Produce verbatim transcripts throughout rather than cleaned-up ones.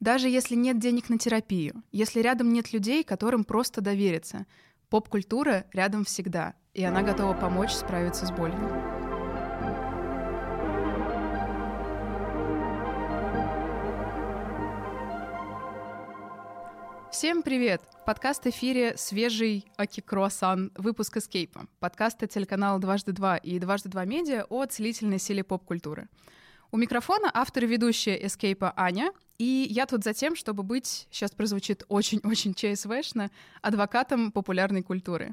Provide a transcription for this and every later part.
Даже если нет денег на терапию, если рядом нет людей, которым просто довериться, поп-культура рядом всегда, и она готова помочь справиться с болью. Всем привет! Подкаст в эфире «Свежий аки круасан», выпуск «Эскейпа», подкаста телеканала «Дважды Два» и «Дважды Два Медиа» о целительной силе поп-культуры. У микрофона автор и ведущая «Эскейпа» Аня, и я тут за тем, чтобы быть, сейчас прозвучит очень-очень ЧСВшно, адвокатом популярной культуры.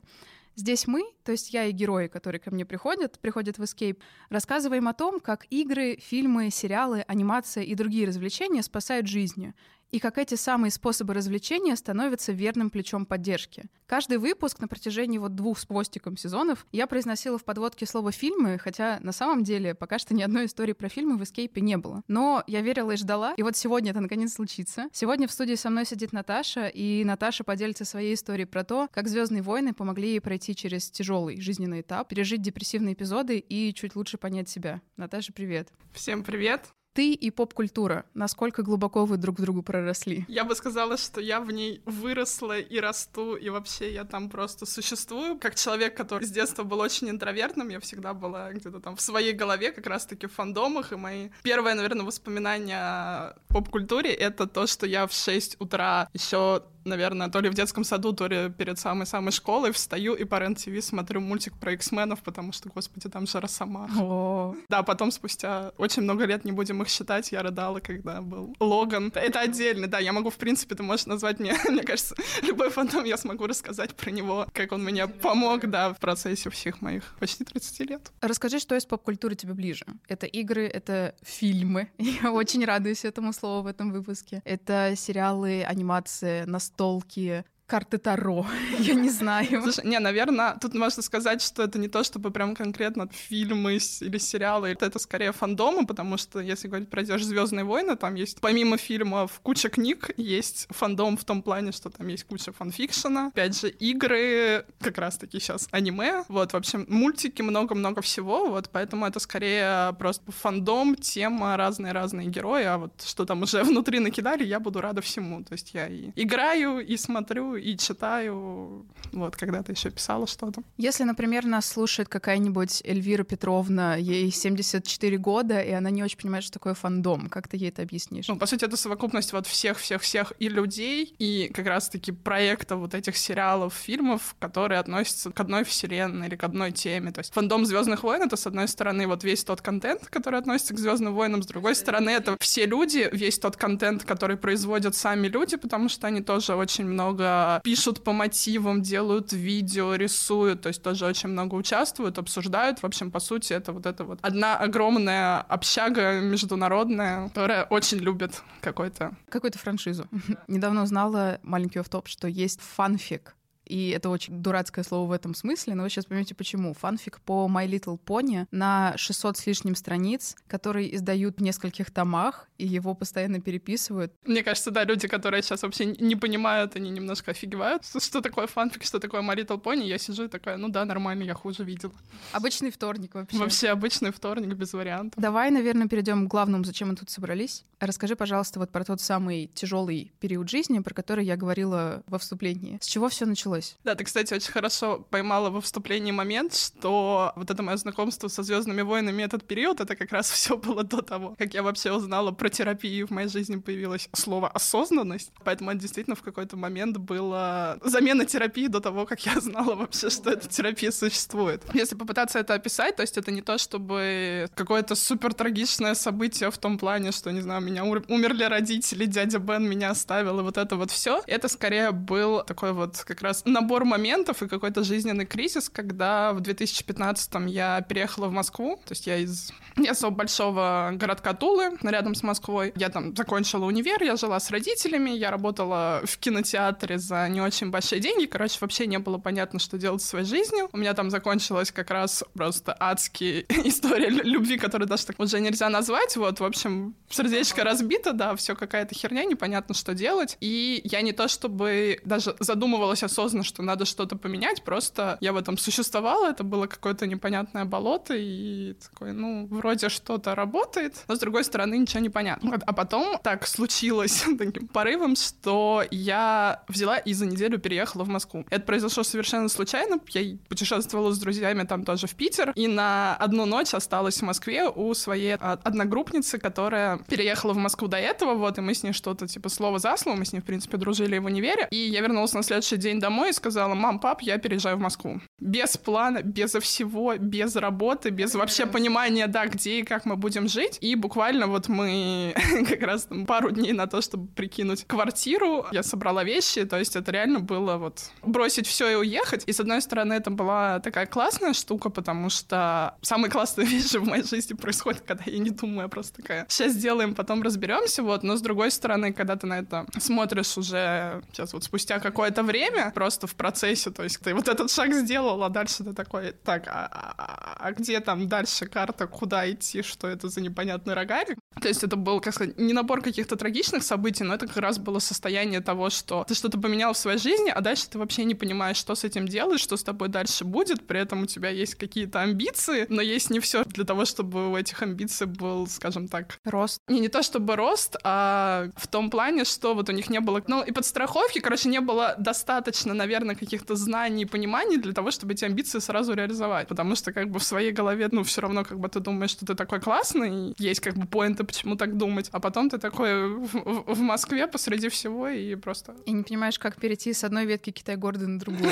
Здесь мы, то есть я и герои, которые ко мне приходят, приходят в «Эскейп», рассказываем о том, как игры, фильмы, сериалы, анимация и другие развлечения спасают жизни, и как эти самые способы развлечения становятся верным плечом поддержки. Каждый выпуск на протяжении вот двух с хвостиком сезонов я произносила в подводке слово «фильмы», хотя на самом деле пока что ни одной истории про фильмы в «Эскейпе» не было. Но я верила и ждала, и вот сегодня это наконец случится. Сегодня в студии со мной сидит Наташа, и Наташа поделится своей историей про то, как «Звёздные войны» помогли ей пройти через тяжелый жизненный этап, пережить депрессивные эпизоды и чуть лучше понять себя. Наташа, привет! Всем привет! Ты и поп-культура. Насколько глубоко вы друг к другу проросли? Я бы сказала, что я в ней выросла и расту, и вообще я там просто существую. Как человек, который с детства был очень интровертным, я всегда была где-то там в своей голове, как раз-таки в фандомах, и мои первые, наверное, воспоминания о поп-культуре — это то, что я в шесть утра еще, наверное, то ли в детском саду, то ли перед самой-самой школой встаю и по РЕН-ТВ смотрю мультик про иксменов, потому что, господи, там же Росомах. О. Да, потом спустя очень много лет, не будем их считать, я рыдала, когда был Логан. Это отдельно, да, я могу, в принципе, ты можешь назвать мне, мне кажется, любой фантом, я смогу рассказать про него, как он мне помог, да, в процессе всех моих почти тридцати лет. Расскажи, что из поп-культуры тебе ближе? Это игры, это фильмы, я очень радуюсь этому слову в этом выпуске. Это сериалы, анимация, настольные толки, карты Таро, я не знаю. Слушай, не, наверное, тут можно сказать, что это не то, чтобы прям конкретно фильмы или сериалы, это скорее фандомы, потому что, если говорить про те же «Звёздные войны», там есть, помимо фильмов, куча книг, есть фандом в том плане, что там есть куча фанфикшена, опять же, игры, как раз-таки сейчас аниме, вот, в общем, мультики, много-много всего, вот, поэтому это скорее просто фандом, тема, разные-разные герои, а вот что там уже внутри накидали, я буду рада всему, то есть я и играю, и смотрю, и читаю, вот, когда-то еще писала что-то. Если, например, нас слушает какая-нибудь Эльвира Петровна, ей семьдесят четыре года, и она не очень понимает, что такое фандом, как ты ей это объяснишь? Ну, по сути, это совокупность вот всех-всех-всех и людей, и как раз-таки проектов вот этих сериалов, фильмов, которые относятся к одной вселенной или к одной теме. То есть фандом «Звездных войн» — это, с одной стороны, вот весь тот контент, который относится к «Звездным войнам», с другой стороны, это все люди, весь тот контент, который производят сами люди, потому что они тоже очень много пишут по мотивам, делают видео, рисуют, то есть тоже очень много участвуют, обсуждают. В общем, по сути, это вот эта вот одна огромная общага международная, которая очень любит какой-то... Какую-то франшизу. Да. Недавно узнала, маленький офф-топ, что есть фанфик. И это очень дурацкое слово в этом смысле, но вы сейчас поймете, почему. Фанфик по My Little Pony на шестьсот с лишним страниц, который издают в нескольких томах, и его постоянно переписывают. Мне кажется, да, люди, которые сейчас вообще не понимают, они немножко офигевают, что такое фанфик, что такое My Little Pony. Я сижу и такая, ну да, нормально, я хуже видела. Обычный вторник вообще. Вообще обычный вторник, без вариантов. Давай, наверное, перейдем к главному, зачем мы тут собрались. Расскажи, пожалуйста, вот про тот самый тяжелый период жизни, про который я говорила во вступлении. С чего все началось? Да, ты, кстати, очень хорошо поймала во вступлении момент, что вот это мое знакомство со «Звездными войнами», этот период, это как раз все было до того, как я вообще узнала про терапию, в моей жизни появилось слово «осознанность», поэтому это действительно в какой-то момент была замена терапии до того, как я знала вообще, что эта терапия существует. Если попытаться это описать, то есть это не то, чтобы какое-то супер трагичное событие в том плане, что, не знаю, у меня умерли родители, дядя Бен меня оставил, и вот это вот все. Это скорее был такой вот как раз набор моментов и какой-то жизненный кризис, когда в две тысячи пятнадцатом я переехала в Москву, то есть я из не особо большого городка Тулы, рядом с Москвой. Я там закончила универ, я жила с родителями, я работала в кинотеатре за не очень большие деньги, короче, вообще не было понятно, что делать со своей жизнью. У меня там закончилась как раз просто адская история любви, которую даже так уже нельзя назвать, вот, в общем, сердечко разбито, да, все какая-то херня, непонятно, что делать, и я не то чтобы даже задумывалась осознанно поздно, что надо что-то поменять, просто я в этом существовала, это было какое-то непонятное болото, и такой, ну, вроде что-то работает, но, с другой стороны, ничего не понятно. А потом так случилось таким порывом, что я взяла и за неделю переехала в Москву. Это произошло совершенно случайно, я путешествовала с друзьями там тоже в Питер, и на одну ночь осталась в Москве у своей одногруппницы, которая переехала в Москву до этого, вот, и мы с ней что-то типа слово за слово, мы с ней, в принципе, дружили в универе, и я вернулась на следующий день домой и сказала: мам, пап, я переезжаю в Москву. Без плана, безо всего, без работы, без вообще понимания, да, где и как мы будем жить, и буквально вот мы как раз там пару дней на то, чтобы прикинуть квартиру, я собрала вещи, то есть это реально было вот бросить все и уехать, и с одной стороны это была такая классная штука, потому что самые классные вещи в моей жизни происходят, когда я не думаю, я просто такая: сейчас сделаем, потом разберемся, вот, но с другой стороны, когда ты на это смотришь уже сейчас вот спустя какое-то время, просто в процессе, то есть ты вот этот шаг сделал, а дальше ты такой: так, а, а, а где там дальше карта, куда идти, что это за непонятный рогарик? То есть это был, как сказать, не набор каких-то трагичных событий, но это как раз было состояние того, что ты что-то поменял в своей жизни, а дальше ты вообще не понимаешь, что с этим делаешь, что с тобой дальше будет, при этом у тебя есть какие-то амбиции, но есть не все для того, чтобы у этих амбиций был, скажем так, рост. Не, не то чтобы рост, а в том плане, что вот у них не было, ну, и подстраховки, короче, не было достаточно, наверное, каких-то знаний и пониманий для того, чтобы эти амбиции сразу реализовать, потому что как бы в своей голове, ну, все равно как бы ты думаешь, что ты такой классный, есть как бы поинты, почему так думать, а потом ты такой в, в, в Москве посреди всего и просто... И не понимаешь, как перейти с одной ветки Китай-города на другую.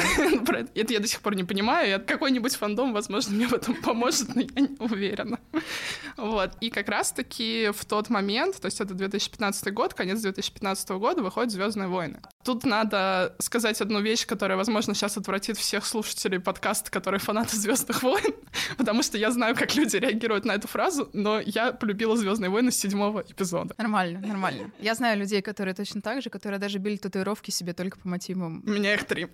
Это я до сих пор не понимаю, какой-нибудь фандом, возможно, мне в этом поможет, но я не уверена. Вот, и как раз-таки в тот момент, то есть это две тысячи пятнадцатый год, конец две тысячи пятнадцатого года, выходит «Звёздные войны». Тут надо сказать одну вещь, которая, возможно, сейчас отвратит всех слушателей подкаста, которые фанаты «Звёздных войн», потому что я знаю, как люди реагируют на эту фразу, но я полюбила «Звёздные войны» с седьмого эпизода. Нормально, нормально. Я знаю людей, которые точно так же, которые даже били татуировки себе только по мотивам. У меня их три.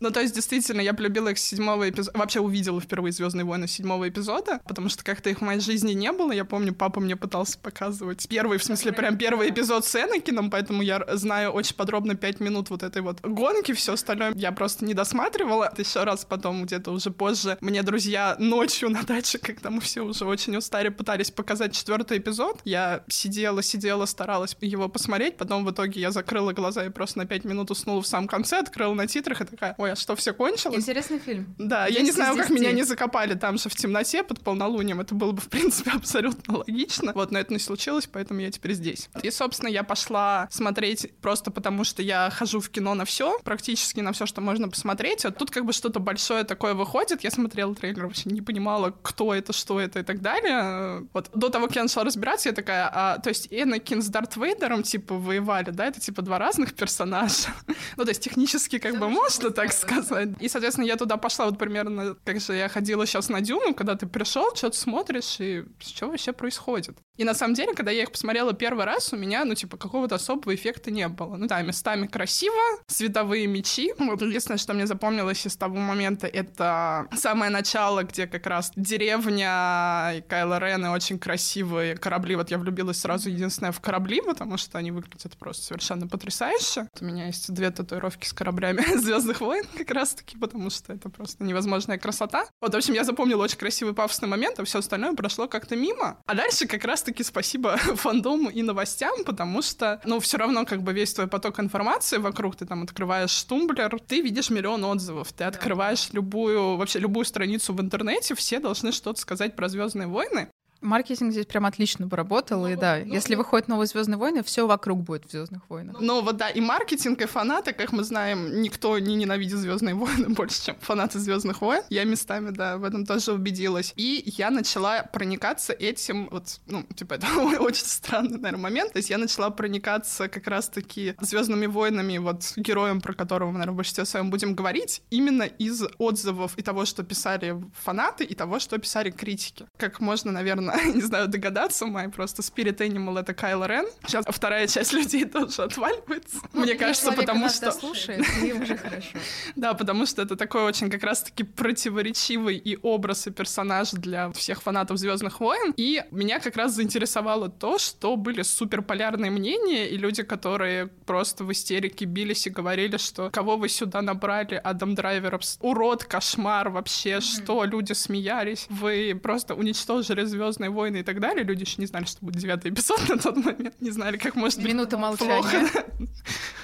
Ну, то есть, действительно, я полюбила их с седьмого эпизода, вообще увидела впервые «Звёздные войны» с седьмого эпизода, потому что как-то их в моей жизни не было. Я помню, папа мне пытался показывать первый, в смысле, прям первый эпизод с Энакином, поэтому я знаю очень подробно пять минут вот этой вот гонки, все остальное я просто не досматривала. Еще раз потом где-то уже позже мне друзья ночью на даче, когда мы все уже очень устали, пытались показать четвертый эпизод. Я сидела, сидела, старалась его посмотреть, потом в итоге я закрыла глаза и просто на пять минут уснула в самом конце, открыла на титрах и такая: ой, а что, все кончилось? Интересный фильм. Да, я не знаю, как меня не закопали там же в темноте под полнолунием, это было бы, в принципе, абсолютно логично, вот, но это не случилось, поэтому я теперь здесь. И, собственно, я пошла смотреть просто потому, что я ходила хожу в кино на все, практически на все, что можно посмотреть. А тут как бы что-то большое такое выходит. Я смотрела трейлер, вообще не понимала, кто это, что это и так далее. Вот до того, как я начала разбираться, я такая: а, то есть Энакин с Дарт Вейдером типа воевали, да? Это типа два разных персонажа. Ну, то есть технически как бы можно так сказать. И, соответственно, я туда пошла вот примерно, как же я ходила сейчас на Дюну, когда ты пришел, что-то смотришь, и что вообще происходит. И на самом деле, когда я их посмотрела первый раз, у меня, ну, типа, какого-то особого эффекта не было. Ну, да, местами красиво, световые мечи. Вот единственное, что мне запомнилось из того момента, это самое начало, где как раз деревня и Кайло Рен, и очень красивые корабли. Вот я влюбилась сразу, единственное, в корабли, потому что они выглядят просто совершенно потрясающе. Вот у меня есть две татуировки с кораблями «Звездных войн» как раз-таки, потому что это просто невозможная красота. Вот, в общем, я запомнила очень красивый пафосный момент, а все остальное прошло как-то мимо. А дальше как раз таки спасибо фандому и новостям, потому что, ну, все равно как бы весь твой поток информации вокруг, ты там открываешь тумблер, ты видишь миллион отзывов, ты открываешь любую, вообще любую страницу в интернете, все должны что-то сказать про «Звездные войны». Маркетинг здесь прям отлично поработал, ну, и да, ну, если ну, выходят новые «Звездные войны», все вокруг будет в «Звездных войнах». Ну вот да, и маркетинг, и фанаты, как мы знаем, никто не ненавидит «Звездные войны» больше, чем фанаты «Звездных войн». Я местами, да, в этом тоже убедилась. И я начала проникаться этим, вот, ну, типа, это очень странный, наверное, момент. То есть я начала проникаться как раз-таки «Звездными войнами», вот, героем, про которого мы, наверное, в большинстве своем будем говорить, именно из отзывов и того, что писали фанаты, и того, что писали критики. Как можно, наверное, сама, не знаю, догадаться, май просто Spirit Animal — это Кайло Рен. Сейчас вторая часть людей тоже отваливается. Мне кажется, потому что... слушает, и уже хорошо. Да, потому что это такой очень как раз-таки противоречивый и образ, и персонаж для всех фанатов «Звездных войн». И меня как раз заинтересовало то, что были суперполярные мнения и люди, которые просто в истерике бились и говорили, что кого вы сюда набрали, Адам Драйвер, урод, кошмар вообще, mm-hmm. что люди смеялись, вы просто уничтожили «Звездные войны» и так далее. Люди еще не знали, что будет девятый эпизод на тот момент, не знали, как может быть минута молчания. Плохо.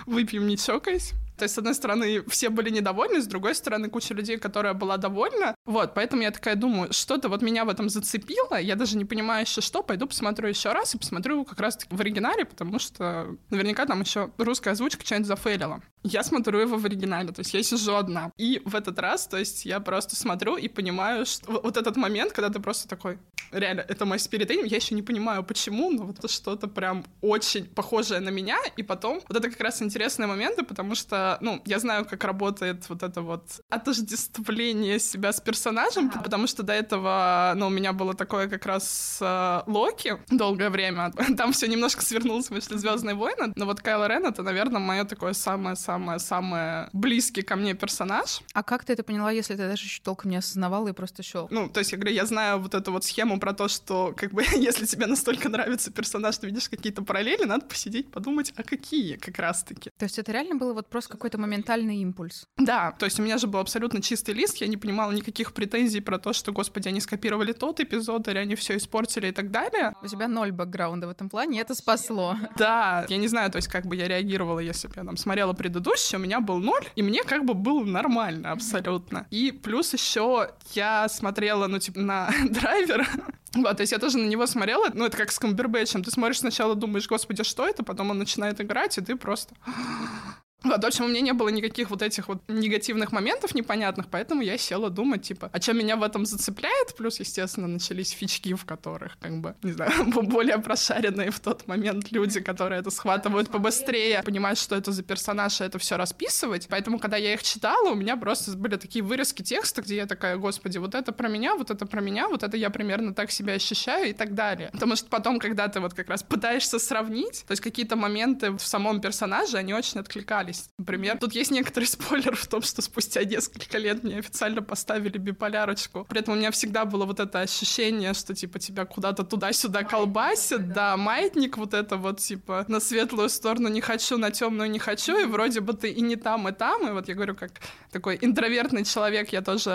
Выпьем, не чокаясь. То есть, с одной стороны, все были недовольны, с другой стороны, куча людей, которая была довольна. Вот, поэтому я такая думаю, что-то вот меня в этом зацепило, я даже не понимаю еще что, пойду посмотрю еще раз и посмотрю его как раз в оригинале, потому что наверняка там еще русская озвучка что-нибудь зафейлила. Я смотрю его в оригинале, то есть я сижу одна. И в этот раз, то есть, я просто смотрю и понимаю, что вот этот момент, когда ты просто такой, реально, это мой спирит, я еще не понимаю, почему, но вот это что-то прям очень похожее на меня, и потом вот это как раз интересные моменты, потому что ну, я знаю, как работает вот это вот отождествление себя с персонажем, а. потому что до этого, ну, у меня было такое как раз с э, Локи долгое время. Там все немножко свернулось после «Звездные войны», но вот Кайло Рен — это, наверное, мое такое самое-самое-самое близкий ко мне персонаж. А как ты это поняла, если ты даже еще толком не осознавала и просто шел? Ну, то есть, я говорю, я знаю вот эту вот схему про то, что, как бы, если тебе настолько нравится персонаж, ты видишь какие-то параллели, надо посидеть, подумать, а какие как раз-таки. То есть это реально было вот просто какой-то моментальный импульс. Да, то есть у меня же был абсолютно чистый лист, я не понимала никаких претензий про то, что, господи, они скопировали тот эпизод, или они все испортили и так далее. У тебя ноль бэкграунда в этом плане, это спасло. Да, я не знаю, то есть как бы я реагировала, если бы я там смотрела предыдущий, у меня был ноль, и мне как бы было нормально абсолютно. И плюс еще я смотрела, ну, типа, на Драйвера. Вот, то есть я тоже на него смотрела, ну, это как с Камбербэтчем, ты смотришь сначала, думаешь, господи, что это, потом он начинает играть, и ты просто... Вот, в общем, у меня не было никаких вот этих вот негативных моментов непонятных, поэтому я села думать, типа, а чем меня в этом зацепляет? Плюс, естественно, начались фички, в которых, как бы, не знаю, более прошаренные в тот момент люди, которые это схватывают побыстрее, понимают, что это за персонаж, и это все расписывать. Поэтому, когда я их читала, у меня просто были такие вырезки текста, где я такая, господи, вот это про меня, вот это про меня, вот это я примерно так себя ощущаю и так далее. Потому что потом, когда ты вот как раз пытаешься сравнить, то есть какие-то моменты в самом персонаже, они очень откликались. Например, тут есть некоторый спойлер в том, что спустя несколько лет мне официально поставили биполярочку. При этом у меня всегда было вот это ощущение, что, типа, тебя куда-то туда-сюда колбасит, да, да, маятник вот это вот, типа, на светлую сторону не хочу, на темную не хочу, и вроде бы ты и не там, и там, и вот я говорю, как такой интровертный человек, я тоже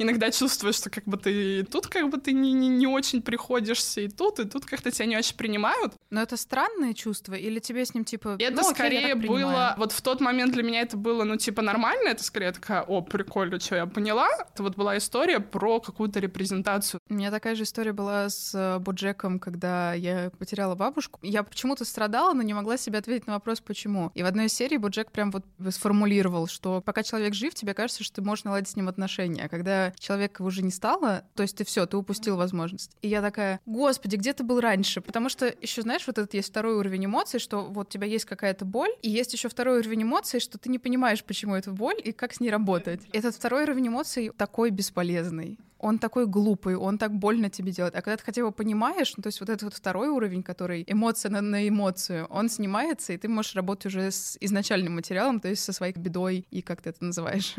иногда чувствую, что как бы ты тут как бы ты не, не, не очень приходишься, и тут, и тут как-то тебя не очень принимают. Но это странное чувство, или тебе с ним, типа... Это ну, скорее было вот в том В тот момент для меня это было, ну, типа, нормально, это скорее такая, о, прикольно, что я поняла. Это вот была история про какую-то репрезентацию. У меня такая же история была с Боджеком, когда я потеряла бабушку. Я почему-то страдала, но не могла себе ответить на вопрос, почему. И в одной из серий Боджек прям вот сформулировал, что пока человек жив, тебе кажется, что ты можешь наладить с ним отношения. А когда человека уже не стало, то есть ты все, ты упустил возможность. И я такая, господи, где ты был раньше? Потому что еще, знаешь, вот этот есть второй уровень эмоций, что вот у тебя есть какая-то боль, и есть еще второй уровень эмоций, что ты не понимаешь, почему это боль и как с ней работать. Этот второй уровень эмоций такой бесполезный. Он такой глупый, он так больно тебе делает. А когда ты хотя бы понимаешь, ну, то есть вот этот вот второй уровень, который эмоция на, на эмоцию, он снимается, и ты можешь работать уже с изначальным материалом, то есть со своей бедой, и как ты это называешь.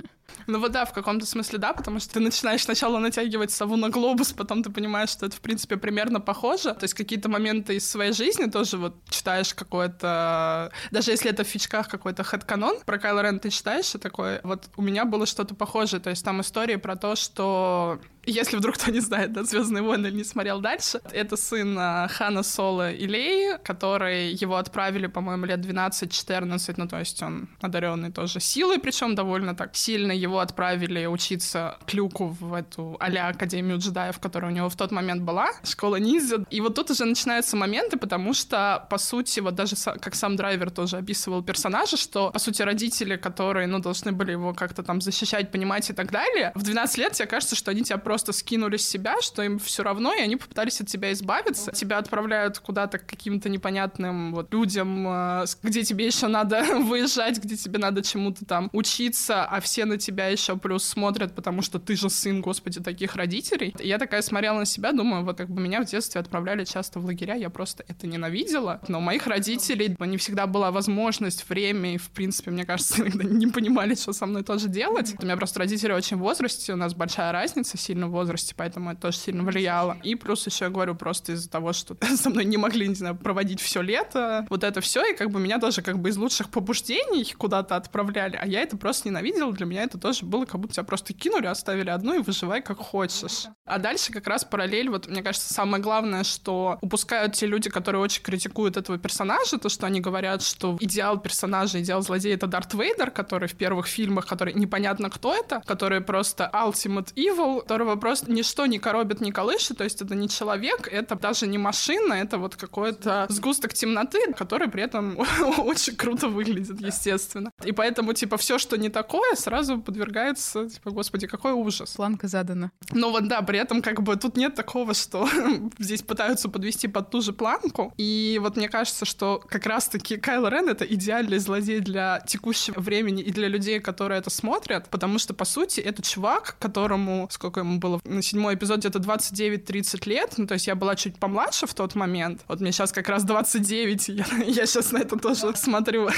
Ну вот да, в каком-то смысле да, потому что ты начинаешь сначала натягивать сову на глобус, потом ты понимаешь, что это, в принципе, примерно похоже. То есть какие-то моменты из своей жизни тоже вот читаешь какое-то... Даже если это в фичках какой-то хэдканон, про Кайло Рен ты читаешь, и такое, вот у меня было что-то похожее. То есть там истории про то, что... Если вдруг кто не знает, да, «Звездные войны» или не смотрел дальше, это сын Хана Соло и Леи, которые его отправили, по-моему, лет двенадцать-четырнадцать, ну, то есть он одаренный тоже силой, причем довольно так сильно его отправили учиться к Люку в эту а-ля Академию джедаев, которая у него в тот момент была, школа ниндзя. И вот тут уже начинаются моменты, потому что, по сути, вот даже как сам Драйвер тоже описывал персонажа, что, по сути, родители, которые, ну, должны были его как-то там защищать, понимать и так далее, в двенадцать лет тебе кажется, что они тебя просто просто скинули с себя, что им все равно, и они попытались от тебя избавиться. Тебя отправляют куда-то к каким-то непонятным вот людям, где тебе еще надо выезжать, где тебе надо чему-то там учиться, а все на тебя еще плюс смотрят, потому что ты же сын, господи, таких родителей. И я такая смотрела на себя, думаю, вот как бы меня в детстве отправляли часто в лагеря, я просто это ненавидела. Но у моих родителей не всегда была возможность, время, и, в принципе, мне кажется, иногда не понимали, что со мной тоже делать. У меня просто родители очень в возрасте, у нас большая разница сильно в возрасте, поэтому это тоже сильно влияло. И плюс еще, я говорю, просто из-за того, что со мной не могли, не знаю, проводить все лето, вот это все, и как бы меня тоже как бы из лучших побуждений куда-то отправляли, а я это просто ненавидела, для меня это тоже было, как будто тебя просто кинули, оставили одну и выживай как хочешь. А дальше как раз параллель, вот мне кажется, самое главное, что упускают те люди, которые очень критикуют этого персонажа, то, что они говорят, что идеал персонажа, идеал злодея — это Дарт Вейдер, который в первых фильмах, который непонятно кто это, который просто ultimate evil, которого просто ничто не коробит, не колышет, то есть это не человек, это даже не машина, это вот какой-то сгусток темноты, который при этом очень круто выглядит, естественно. И поэтому, типа, все, что не такое, сразу подвергается, типа, господи, какой ужас. Планка задана. Ну вот да, при этом как бы тут нет такого, что здесь пытаются подвести под ту же планку, и вот мне кажется, что как раз-таки Кайло Рен — это идеальный злодей для текущего времени и для людей, которые это смотрят, потому что, по сути, это чувак, которому, сколько ему было, на седьмой эпизоде это двадцать девять тридцать лет, ну, то есть я была чуть помладше в тот момент, вот мне сейчас как раз двадцать девять, я, я сейчас на это тоже смотрю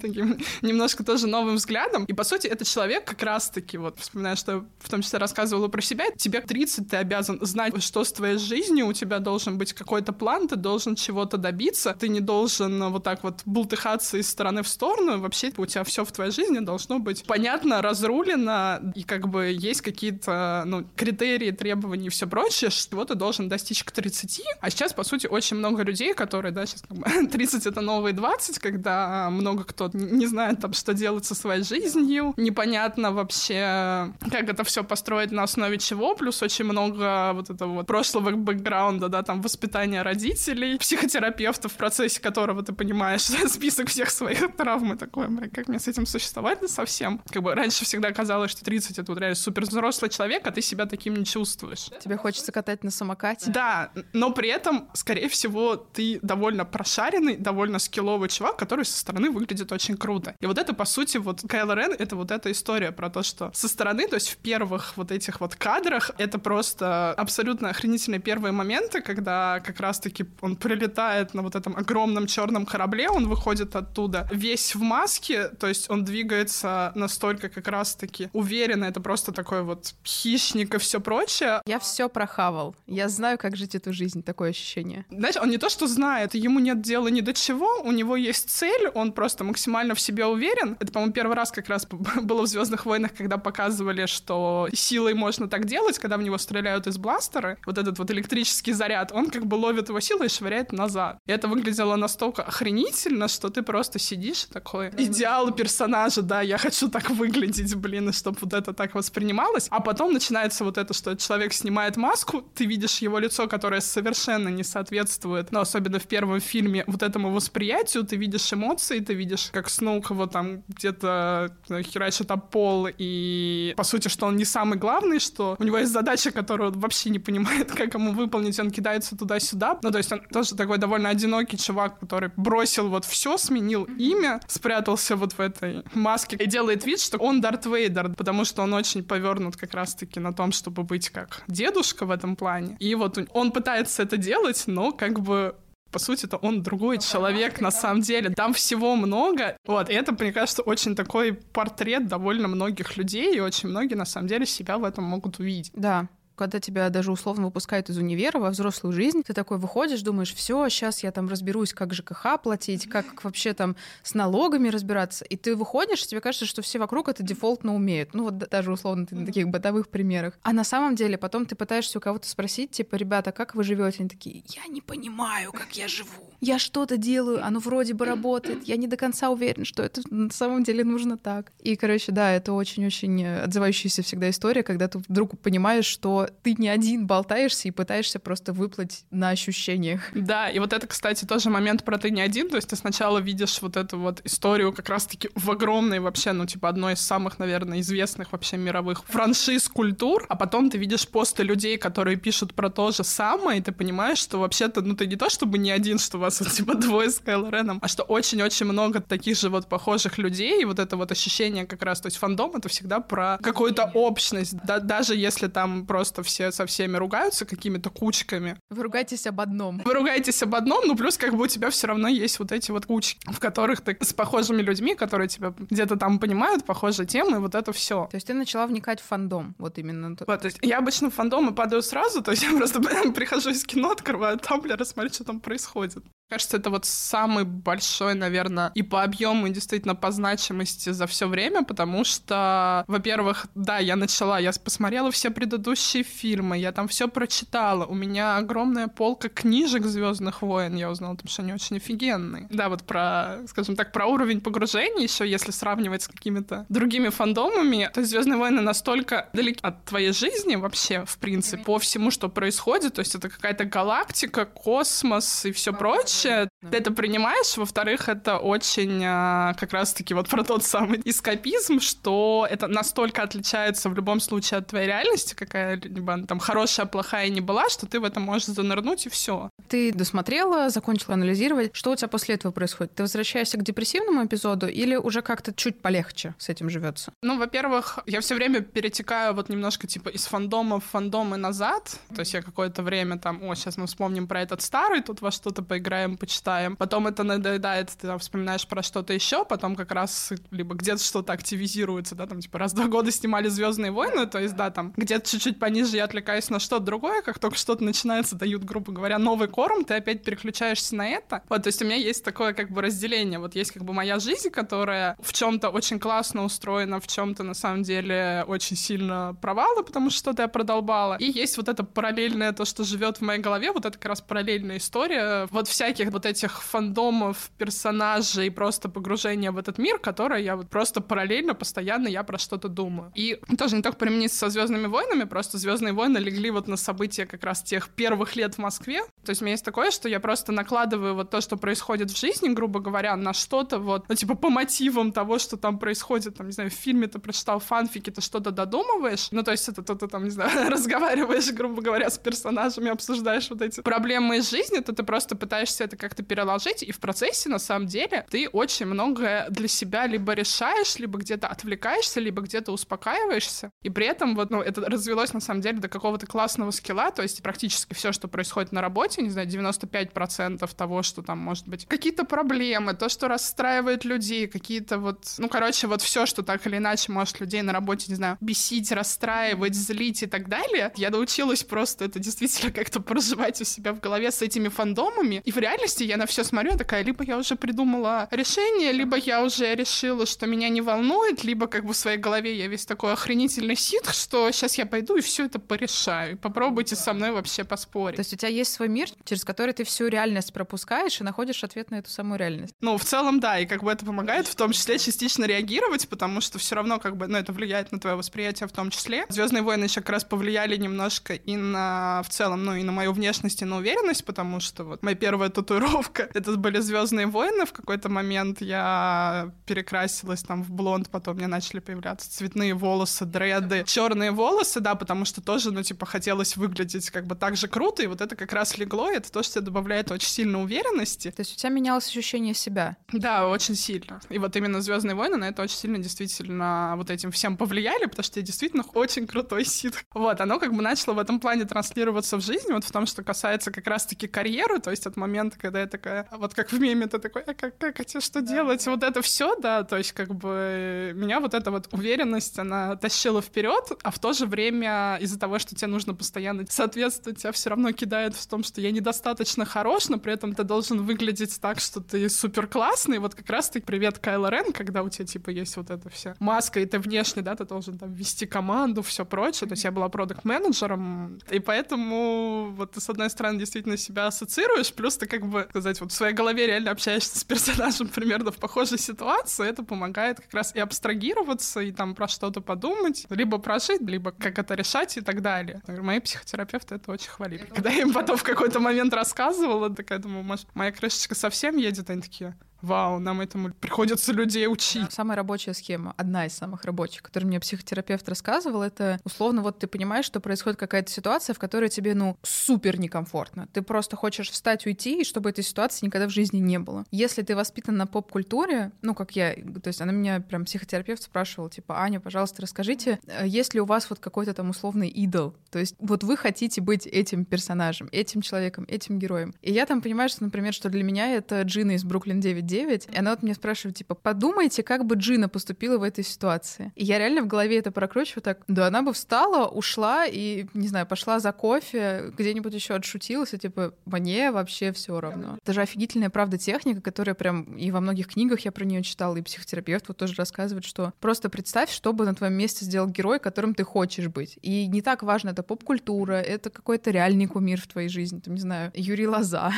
таким немножко тоже новым взглядом, и, по сути, это человек как раз-таки, вот, вспоминаю, что я в том числе рассказывала про себя, тебе тридцать, ты обязан знать, что с твоей жизнью, у тебя должен быть какой-то план, ты должен чего-то добиться, ты не должен вот так вот бултыхаться из стороны в сторону, вообще у тебя все в твоей жизни должно быть понятно, разрулено, и как бы есть какие-то, ну, критерии, требования и все прочее, что ты должен достичь к тридцати, а сейчас, по сути, очень много людей, которые, да, сейчас как бы тридцать — это новые двадцать, когда много кто не знает там, что делать со своей жизнью, непонятно вообще, как это все построить, на основе чего, плюс очень много вот этого вот прошлого бэкграунда, да, там, воспитания родителей, психотерапевта, в процессе которого ты понимаешь список всех своих травм и такое, как мне с этим существовать, да, совсем. Как бы раньше всегда казалось, что тридцать — это вот реально суперзрослый человек, а ты себя таким не чувствуешь. Тебе хочется катать на самокате. Да, но при этом, скорее всего, ты довольно прошаренный, довольно скилловый чувак, который со стороны выглядит очень круто. И вот это, по сути, вот Кайло Рен — это вот эта история про то, что со стороны, то есть в первых вот этих вот кадрах, это просто абсолютно охренительные первые моменты, когда как раз-таки он прилетает на вот этом огромном черном корабле, он выходит оттуда весь в маске, то есть он двигается настолько как раз-таки уверенно, это просто такой вот хищник и все прочее. Я все прохавал, я знаю, как жить эту жизнь, такое ощущение. Знаешь, он не то что знает, ему нет дела ни до чего, у него есть цель, он просто максимально в себе уверен. Это, по-моему, первый раз как раз было в «Звёздных войнах», когда показывали, что силой можно так делать, когда в него стреляют из бластера, вот этот вот электрический заряд, он как бы ловит его силой и швыряет назад. И это выглядело настолько охренительно, что ты просто сидишь такой, идеал персонажа, да, я хочу так выглядеть, блин, и чтобы вот это так воспринималось. А потом начинается вот это, что человек снимает маску, ты видишь его лицо, которое совершенно не соответствует, но особенно в первом фильме, вот этому восприятию, ты видишь эмоции, ты видишь, как Сноук его там где-то херачит об пол, и по сути, что он не самый главный, что у него есть задача, которую он вообще не понимает, как ему выполнить, он кидается туда-сюда. Ну, то есть он тоже такой довольно одинокий чувак, который бросил вот все, сменил имя, спрятался вот в этой маске и делает вид, что он Дарт Вейдер, потому что он очень повернут как раз-таки на том, чтобы быть как дедушка в этом плане. И вот он пытается это делать, но как бы по сути-то он другой ну, человек, на самом деле. Там всего много. Вот, и это, мне кажется, очень такой портрет довольно многих людей, и очень многие, на самом деле, себя в этом могут увидеть. Да. Когда тебя даже условно выпускают из универа во взрослую жизнь, ты такой выходишь, думаешь, все, сейчас я там разберусь, как ЖКХ платить, как вообще там с налогами разбираться. И ты выходишь, и тебе кажется, что все вокруг это дефолтно умеют. Ну вот даже условно ты на таких бытовых примерах. А на самом деле потом ты пытаешься у кого-то спросить, типа, ребята, как вы живете? Они такие, я не понимаю, как я живу. Я что-то делаю, оно вроде бы работает. Я не до конца уверен, что это на самом деле нужно так. И, короче, да, это очень-очень отзывающаяся всегда история, когда ты вдруг понимаешь, что ты не один болтаешься и пытаешься просто выплыть на ощущениях. Да, и вот это, кстати, тоже момент про «ты не один», то есть ты сначала видишь вот эту вот историю как раз-таки в огромной вообще, ну, типа, одной из самых, наверное, известных вообще мировых франшиз культур, а потом ты видишь посты людей, которые пишут про то же самое, и ты понимаешь, что вообще-то, ну, ты не то чтобы не один, что у вас, вот, типа, двое с Кайло Реном, а что очень-очень много таких же вот похожих людей, и вот это вот ощущение как раз, то есть фандом — это всегда про какую-то общность, да, даже если там просто все со всеми ругаются какими-то кучками. Вы ругаетесь об одном. Вы ругаетесь об одном, ну, плюс как бы у тебя все равно есть вот эти вот кучки, в которых ты с похожими людьми, которые тебя где-то там понимают, похожие темы, вот это все. То есть ты начала вникать в фандом, вот именно. Вот, то есть я обычно в фандомы падаю сразу, то есть я просто прихожу из кино, открываю тамблер и смотрю, что там происходит. Мне кажется, это вот самый большой, наверное, и по объему, и действительно по значимости за все время, потому что, во-первых, да, я начала, я посмотрела все предыдущие фильмы, я там все прочитала, у меня огромная полка книжек «Звездных войн», я узнала, потому что они очень офигенные. Да, вот про, скажем так, про уровень погружения еще, если сравнивать с какими-то другими фандомами, то есть «Звездные войны» настолько далеки от твоей жизни вообще, в принципе, по всему, что происходит, то есть это какая-то галактика, космос и все прочее. Ты это принимаешь, во-вторых, это очень как раз-таки вот про тот самый эскапизм, что это настолько отличается в любом случае от твоей реальности, какая-либо там хорошая, плохая не была, что ты в это можешь занырнуть, и все. Ты досмотрела, закончила анализировать. Что у тебя после этого происходит? Ты возвращаешься к депрессивному эпизоду или уже как-то чуть полегче с этим живется? Ну, во-первых, я все время перетекаю вот немножко типа из фандома в фандом и назад. То есть я какое-то время там, о, сейчас мы вспомним про этот старый, тут во что-то поиграем, почитаем. Потом это надоедает, ты там вспоминаешь про что-то еще, потом как раз либо где-то что-то активизируется, да, там типа раз в два года снимали «Звездные войны», то есть, да, там где-то чуть-чуть пониже я отвлекаюсь на что-то другое, как только что-то начинается, дают, грубо говоря, новый корм, ты опять переключаешься на это. Вот, то есть у меня есть такое как бы разделение, вот есть как бы моя жизнь, которая в чем-то очень классно устроена, в чем-то на самом деле очень сильно провала, потому что что-то я продолбала. И есть вот это параллельное, то, что живет в моей голове, вот это как раз параллельная история, вот всякие вот этих фандомов, персонажей, просто погружения в этот мир, которое я вот просто параллельно, постоянно я про что-то думаю. И тоже не только применить со «Звездными войнами», просто «Звездные войны» легли вот на события как раз тех первых лет в Москве. То есть у меня есть такое, что я просто накладываю вот то, что происходит в жизни, грубо говоря, на что-то вот, ну типа по мотивам того, что там происходит, там, не знаю, в фильме ты прочитал фанфики, ты что-то додумываешь, ну то есть это то, ты там, не знаю, разговариваешь, грубо говоря, с персонажами, обсуждаешь вот эти проблемы из жизни, то ты просто пытаешься это как-то переложить, и в процессе, на самом деле, ты очень многое для себя либо решаешь, либо где-то отвлекаешься, либо где-то успокаиваешься, и при этом вот, ну, это развелось, на самом деле, до какого-то классного скилла, то есть практически все, что происходит на работе, не знаю, девяносто пять процентов того, что там, может быть, какие-то проблемы, то, что расстраивает людей, какие-то вот, ну, короче, вот все, что так или иначе может людей на работе, не знаю, бесить, расстраивать, злить и так далее, я научилась просто это действительно как-то проживать у себя в голове с этими фандомами, и в реальности я на все смотрю, я такая, либо я уже придумала решение, либо я уже решила, что меня не волнует, либо как бы в своей голове я весь такой охренительный ситх, что сейчас я пойду и все это порешаю. И попробуйте со мной вообще поспорить. То есть у тебя есть свой мир, через который ты всю реальность пропускаешь и находишь ответ на эту самую реальность. Ну, в целом, да, и как бы это помогает в том числе частично реагировать, потому что все равно как бы, ну, это влияет на твое восприятие в том числе. «Звездные войны» еще как раз повлияли немножко и на, в целом, ну, и на мою внешность, и на уверенность, потому что вот моя первая татуировка это были «Звездные войны». В какой-то момент я перекрасилась там в блонд, потом мне начали появляться цветные волосы, дреды, черные волосы, да, потому что тоже, ну, типа, хотелось выглядеть как бы так же круто, и вот это как раз легло, и это то, что добавляет очень сильно уверенности. То есть у тебя менялось ощущение себя? Да, очень сильно. И вот именно «Звездные войны» на это очень сильно действительно вот этим всем повлияли, потому что я действительно очень крутой ситх. Вот, оно как бы начало в этом плане транслироваться в жизни, вот в том, что касается как раз-таки карьеры, то есть от момента, когда я такая, вот как в меме, ты такой, а как, как, а тебе что да, делать? Да. Вот это все, да, то есть как бы меня вот эта вот уверенность, она тащила вперед, а в то же время из-за того, что тебе нужно постоянно соответствовать, тебя все равно кидает в том, что я недостаточно хорош, но при этом ты должен выглядеть так, что ты супер классный. Вот как раз ты привет Кайло Рен, когда у тебя типа есть вот эта вся маска, и ты внешне, да, ты должен там вести команду, все прочее. То есть я была продакт-менеджером, и поэтому вот ты с одной стороны действительно себя ассоциируешь, плюс ты как как бы сказать, вот в своей голове реально общаешься с персонажем примерно в похожей ситуации, это помогает как раз и абстрагироваться, и там про что-то подумать, либо прожить, либо как это решать и так далее. Мои психотерапевты это очень хвалили. Когда я им потом в какой-то момент рассказывала, так я думаю, может, моя крышечка совсем едет, они такие... Вау, нам этому приходится людей учить. Самая рабочая схема, одна из самых рабочих, которую мне психотерапевт рассказывал, это условно вот ты понимаешь, что происходит какая-то ситуация, в которой тебе, ну, супер некомфортно. Ты просто хочешь встать, уйти, и чтобы этой ситуации никогда в жизни не было. Если ты воспитан на поп-культуре, ну, как я, то есть она меня прям психотерапевт спрашивала, типа, Аня, пожалуйста, расскажите, есть ли у вас вот какой-то там условный идол? То есть вот вы хотите быть этим персонажем, этим человеком, этим героем. И я там понимаю, что, например, что для меня это Джина из Бруклин девять девять, и она вот меня спрашивает, типа, подумайте, как бы Джина поступила в этой ситуации. И я реально в голове это прокручиваю так, да она бы встала, ушла и, не знаю, пошла за кофе, где-нибудь еще отшутилась, и типа, мне вообще все равно. Это же офигительная, правда, техника, которая прям и во многих книгах я про нее читала, и психотерапевт вот тоже рассказывает, что просто представь, что бы на твоем месте сделал герой, которым ты хочешь быть. И не так важно, это поп-культура, это какой-то реальный кумир в твоей жизни, там, не знаю, Юрий Лоза.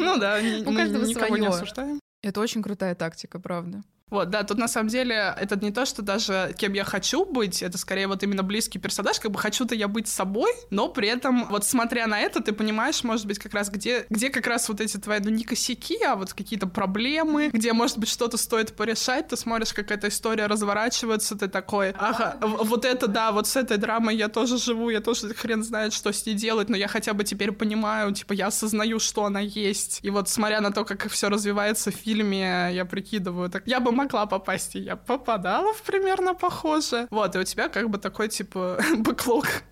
Ну да, у каждого свое. Это очень крутая тактика, правда. Вот, да, тут на самом деле это не то, что даже кем я хочу быть, это скорее вот именно близкий персонаж, как бы хочу-то я быть собой, но при этом вот смотря на это, ты понимаешь, может быть, как раз где, где как раз вот эти твои, ну не косяки, а вот какие-то проблемы, где, может быть, что-то стоит порешать, ты смотришь, как эта история разворачивается, ты такой, ага, вот это да, вот с этой драмой я тоже живу, я тоже хрен знает, что с ней делать, но я хотя бы теперь понимаю, типа, я осознаю, что она есть, и вот смотря на то, как все развивается в фильме, я прикидываю, так, я бы могла попасть, и я попадала в примерно похоже. Вот, и у тебя как бы такой, типа, бэклог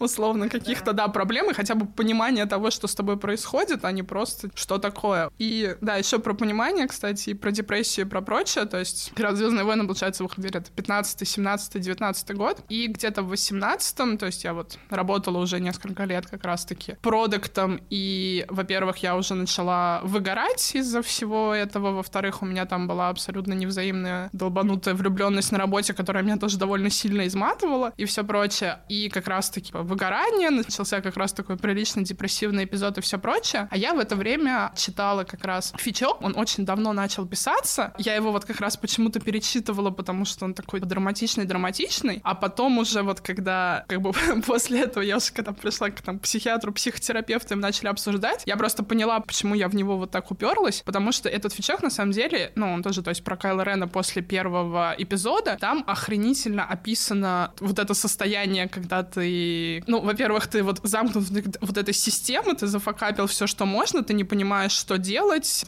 условно каких-то, да, проблем, и хотя бы понимание того, что с тобой происходит, а не просто что такое. И, да, еще про понимание, кстати, и про депрессию, и про прочее, то есть перед «Звёздные войны», получается, выходили это пятнадцатый, семнадцатый, девятнадцатый год, и где-то в восемнадцатом, то есть я вот работала уже несколько лет как раз-таки продуктом, и, во-первых, я уже начала выгорать из-за всего этого, во-вторых, у меня там была абсолютно невзаимная долбанутая влюбленность на работе, которая меня тоже довольно сильно изматывала, и все прочее, и как раз-таки выгорание, начался как раз такой приличный депрессивный эпизод и все прочее. А я в это время читала как раз «Фичок», он очень давно начал писаться, я его вот как раз почему-то перечитывала, потому что он такой драматичный-драматичный, а потом уже вот когда, как бы после этого я уже когда пришла к там, психиатру, психотерапевту, им начали обсуждать, я просто поняла, почему я в него вот так уперлась, потому что этот «Фичок» на самом деле, ну он тоже, то есть про Кайло Рена после первого эпизода, там охренительно описано вот это состояние, когда ты И, ну, во-первых, ты вот замкнут вот этой системы, ты зафакапил все, что можно, ты не понимаешь, что делать,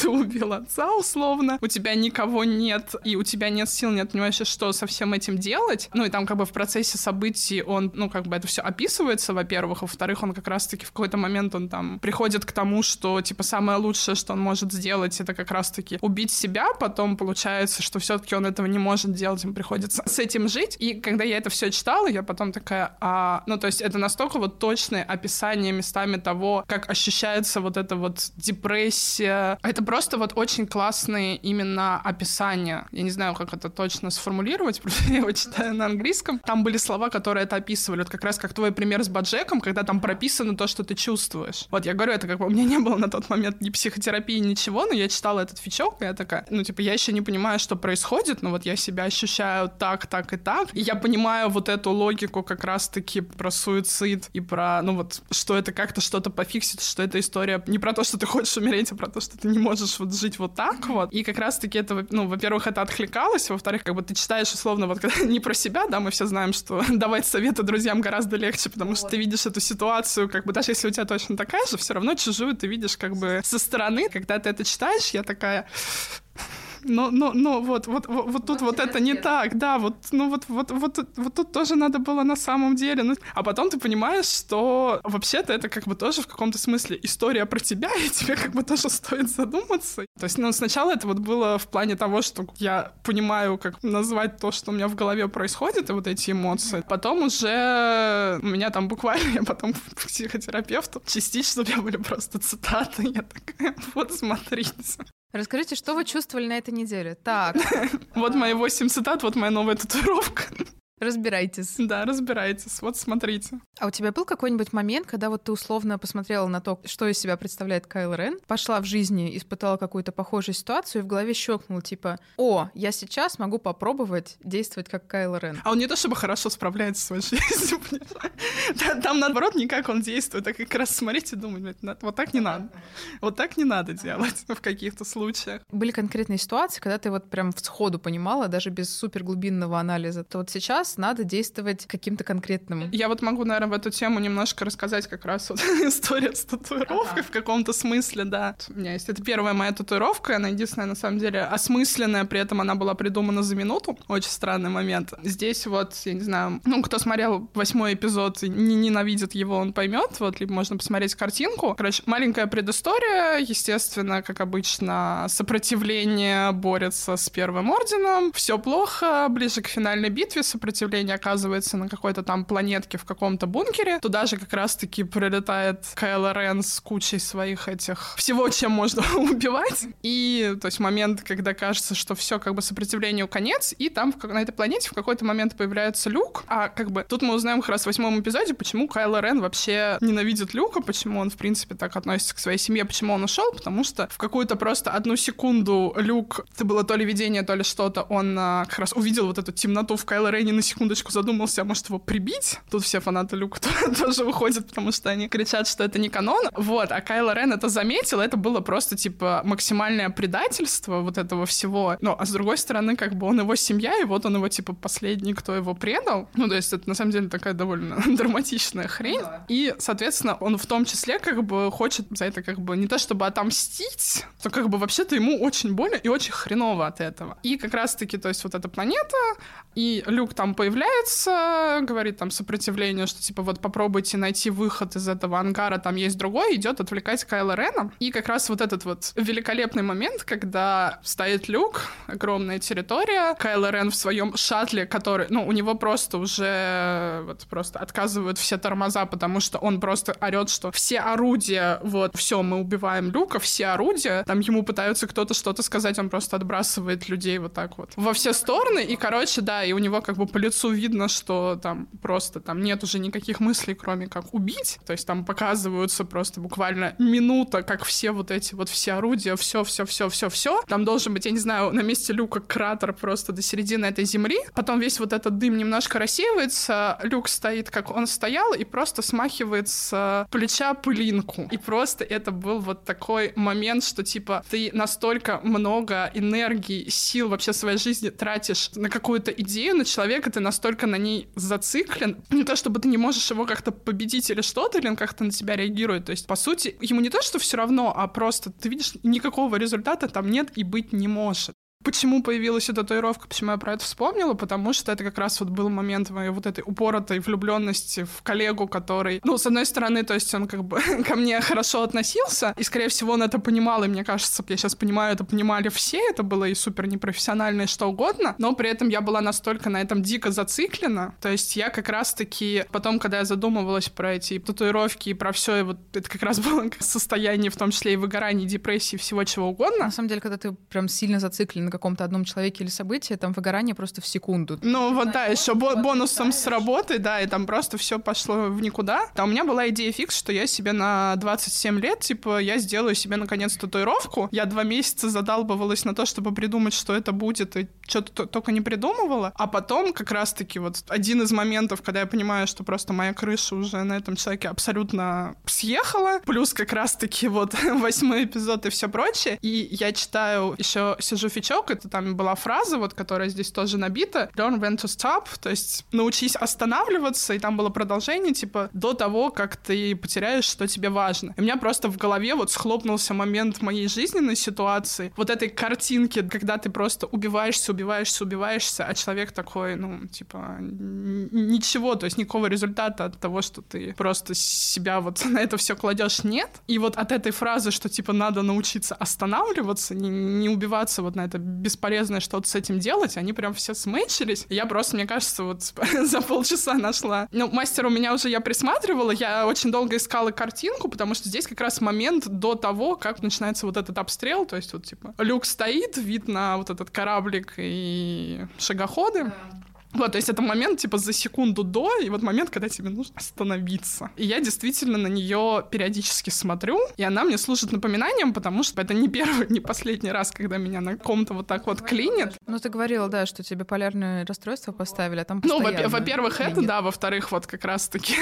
ты убил отца условно, у тебя никого нет, и у тебя нет сил, нет понимаешь, что со всем этим делать. Ну, и там как бы в процессе событий он, ну, как бы это все описывается, во-первых, а во-вторых, он как раз-таки в какой-то момент он там приходит к тому, что, типа, самое лучшее, что он может сделать, это как раз-таки убить себя, потом получается, что все-таки он этого не может делать, ему приходится с этим жить. И когда я это все читала, я потом такая... А, ну, то есть это настолько вот точное описание местами того, как ощущается вот эта вот депрессия. Это просто вот очень классные именно описания. Я не знаю, как это точно сформулировать, просто я его читаю на английском. Там были слова, которые это описывали. Вот как раз как твой пример с Боджеком, когда там прописано то, что ты чувствуешь. Вот я говорю, это как бы у меня не было на тот момент ни психотерапии, ничего, но я читала этот фичок, и я такая, ну, типа, я еще не понимаю, что происходит, но вот я себя ощущаю так, так и так. И я понимаю вот эту логику как раз таки про суицид и про, ну вот, что это как-то что-то пофиксит, что эта история не про то, что ты хочешь умереть, а про то, что ты не можешь вот жить вот так вот. И как раз-таки это, ну, во-первых, это откликалось, во-вторых, как бы ты читаешь условно вот когда, не про себя, да, мы все знаем, что давать советы друзьям гораздо легче, потому вот. Что ты видишь эту ситуацию, как бы даже если у тебя точно такая же, все равно чужую ты видишь как бы со стороны. Когда ты это читаешь, я такая... Но, но, но вот, вот, вот, вот тут вот это не так, да, вот, ну вот, вот, вот, вот тут тоже надо было на самом деле. Ну, а потом ты понимаешь, что вообще-то это как бы тоже в каком-то смысле история про тебя, и тебе как бы тоже стоит задуматься. То есть, ну, сначала это вот было в плане того, что я понимаю, как назвать то, что у меня в голове происходит, и вот эти эмоции. Потом уже у меня там буквально, я потом к психотерапевту, частично у меня были просто цитаты, я такая, вот смотрите. Расскажите, что вы чувствовали на этой неделе? Так. Вот мои восемь цитат, вот моя новая татуировка. Разбирайтесь. Да, разбирайтесь. Вот смотрите. А у тебя был какой-нибудь момент, когда вот ты условно посмотрела на то, что из себя представляет Кайло Рен, пошла в жизни, испытала какую-то похожую ситуацию и в голове щелкнула, типа, о, я сейчас могу попробовать действовать как Кайло Рен. А он не то чтобы хорошо справляется с своей жизнью, там, наоборот, не как он действует, а как раз смотреть и думать, вот так не надо. Вот так не надо делать в каких-то случаях. Были конкретные ситуации, когда ты вот прям сходу понимала, даже без суперглубинного анализа, то вот сейчас надо действовать каким-то конкретным. Я вот могу, наверное, в эту тему немножко рассказать как раз вот историю с татуировкой, ага. В каком-то смысле, да. У меня есть, это первая моя татуировка, она единственная, на самом деле, осмысленная, при этом она была придумана за минуту. Очень странный момент. Здесь вот, я не знаю, ну, кто смотрел восьмой эпизод и не ненавидит его, он поймет. Вот, либо можно посмотреть картинку. Короче, маленькая предыстория, естественно, как обычно, сопротивление борется с Первым Орденом, все плохо, ближе к финальной битве сопротивление оказывается на какой-то там планетке в каком-то бункере, туда же как раз-таки прилетает Кайло Рен с кучей своих этих... всего, чем можно убивать. И, то есть, момент, когда кажется, что все как бы сопротивлению конец, и там на этой планете в какой-то момент появляется Люк, а как бы тут мы узнаем как раз в восьмом эпизоде, почему Кайло Рен вообще ненавидит Люка, почему он, в принципе, так относится к своей семье, почему он ушел, потому что в какую-то просто одну секунду Люк, это было то ли видение, то ли что-то, он а, как раз увидел вот эту темноту в Кайло Рене, на секундочку задумался, а может его прибить? Тут все фанаты Люка тоже выходят, потому что они кричат, что это не канон. Вот, а Кайло Рен это заметил, это было просто, типа, максимальное предательство вот этого всего. Ну, а с другой стороны, как бы он его семья, и вот он его, типа, последний, кто его предал. Ну, то есть это, на самом деле, такая довольно драматичная хрень. Да. И, соответственно, он в том числе, как бы, хочет за это, как бы, не то чтобы отомстить, но, как бы, вообще-то ему очень больно и очень хреново от этого. И как раз-таки, то есть вот эта планета, и Люк там появляется, говорит там сопротивление, что типа вот попробуйте найти выход из этого ангара, там есть другой, идет отвлекать Кайло Рена. И как раз вот этот вот великолепный момент, когда стоит Люк, огромная территория, Кайло Рен в своем шаттле, который, ну, у него просто уже вот просто отказывают все тормоза, потому что он просто орет, что все орудия, вот, все, мы убиваем Люка, все орудия, там ему пытаются кто-то что-то сказать, он просто отбрасывает людей вот так вот во все стороны, и, короче, да, и у него как бы по лицу видно, что там просто там нет уже никаких мыслей, кроме как убить. То есть там показываются просто буквально минута, как все вот эти вот все орудия, все-все-все-все-все. Там должен быть, я не знаю, на месте Люка кратер просто до середины этой земли. Потом весь вот этот дым немножко рассеивается, Люк стоит, как он стоял, и просто смахивает с плеча пылинку. И просто это был вот такой момент, что типа ты настолько много энергии, сил вообще своей жизни тратишь на какую-то идею, на человека, ты настолько на ней зациклен, не то чтобы ты не можешь его как-то победить или что-то, или он как-то на тебя реагирует. То есть, по сути, ему не то, что все равно, а просто ты видишь, никакого результата там нет и быть не может. Почему появилась эта татуировка, почему я про это вспомнила? Потому что это как раз вот был момент моей вот этой упоротой влюбленности в коллегу, который, ну, с одной стороны, то есть он как бы ко мне хорошо относился, и, скорее всего, он это понимал, и мне кажется, я сейчас понимаю, это понимали все, это было и супер непрофессионально, и что угодно, но при этом я была настолько на этом дико зациклена, то есть я как раз-таки потом, когда я задумывалась про эти татуировки и про все, и вот это как раз было состояние, в том числе и выгорания, и депрессии, всего чего угодно. На самом деле, когда ты прям сильно зациклен каком-то одном человеке или событии, там выгорание просто в секунду. Ну ты вот знаешь, да, еще бо- бонусом с работы, да, и там просто все пошло в никуда. Там у меня была идея фикс, что я себе на двадцать семь лет, типа, я сделаю себе наконец татуировку. Я два месяца задалбывалась на то, чтобы придумать, что это будет, и что-то только не придумывала. А потом как раз-таки вот один из моментов, когда я понимаю, что просто моя крыша уже на этом человеке абсолютно съехала, плюс как раз-таки вот восьмой эпизод и все прочее. И я читаю еще сижу фичок, это там была фраза, вот, которая здесь тоже набита, learn when to stop, то есть научись останавливаться, и там было продолжение, типа, до того, как ты потеряешь, что тебе важно. И у меня просто в голове вот схлопнулся момент моей жизненной ситуации, вот этой картинки, когда ты просто убиваешься, убиваешься, убиваешься, а человек такой, ну, типа, ничего, то есть никакого результата от того, что ты просто себя вот на это все кладешь, нет. И вот от этой фразы, что, типа, надо научиться останавливаться, не, не убиваться вот на это бесполезное что-то с этим делать, они прям все смычились. Я просто, мне кажется, вот за полчаса нашла. Ну, мастер у меня уже я присматривала, я очень долго искала картинку, потому что здесь как раз момент до того, как начинается вот этот обстрел, то есть вот типа Люк стоит, вид на вот этот кораблик и шагоходы. Вот, то есть это момент типа за секунду до, и вот момент, когда тебе нужно остановиться. И я действительно на нее периодически смотрю, и она мне служит напоминанием, потому что это не первый, не последний раз, когда меня на ком-то вот так вот клинит. Ну, ты говорила, да, что тебе полярное расстройство поставили, а там постоянно. Ну, во- во-первых, клинит. Это, да, во-вторых, вот как раз-таки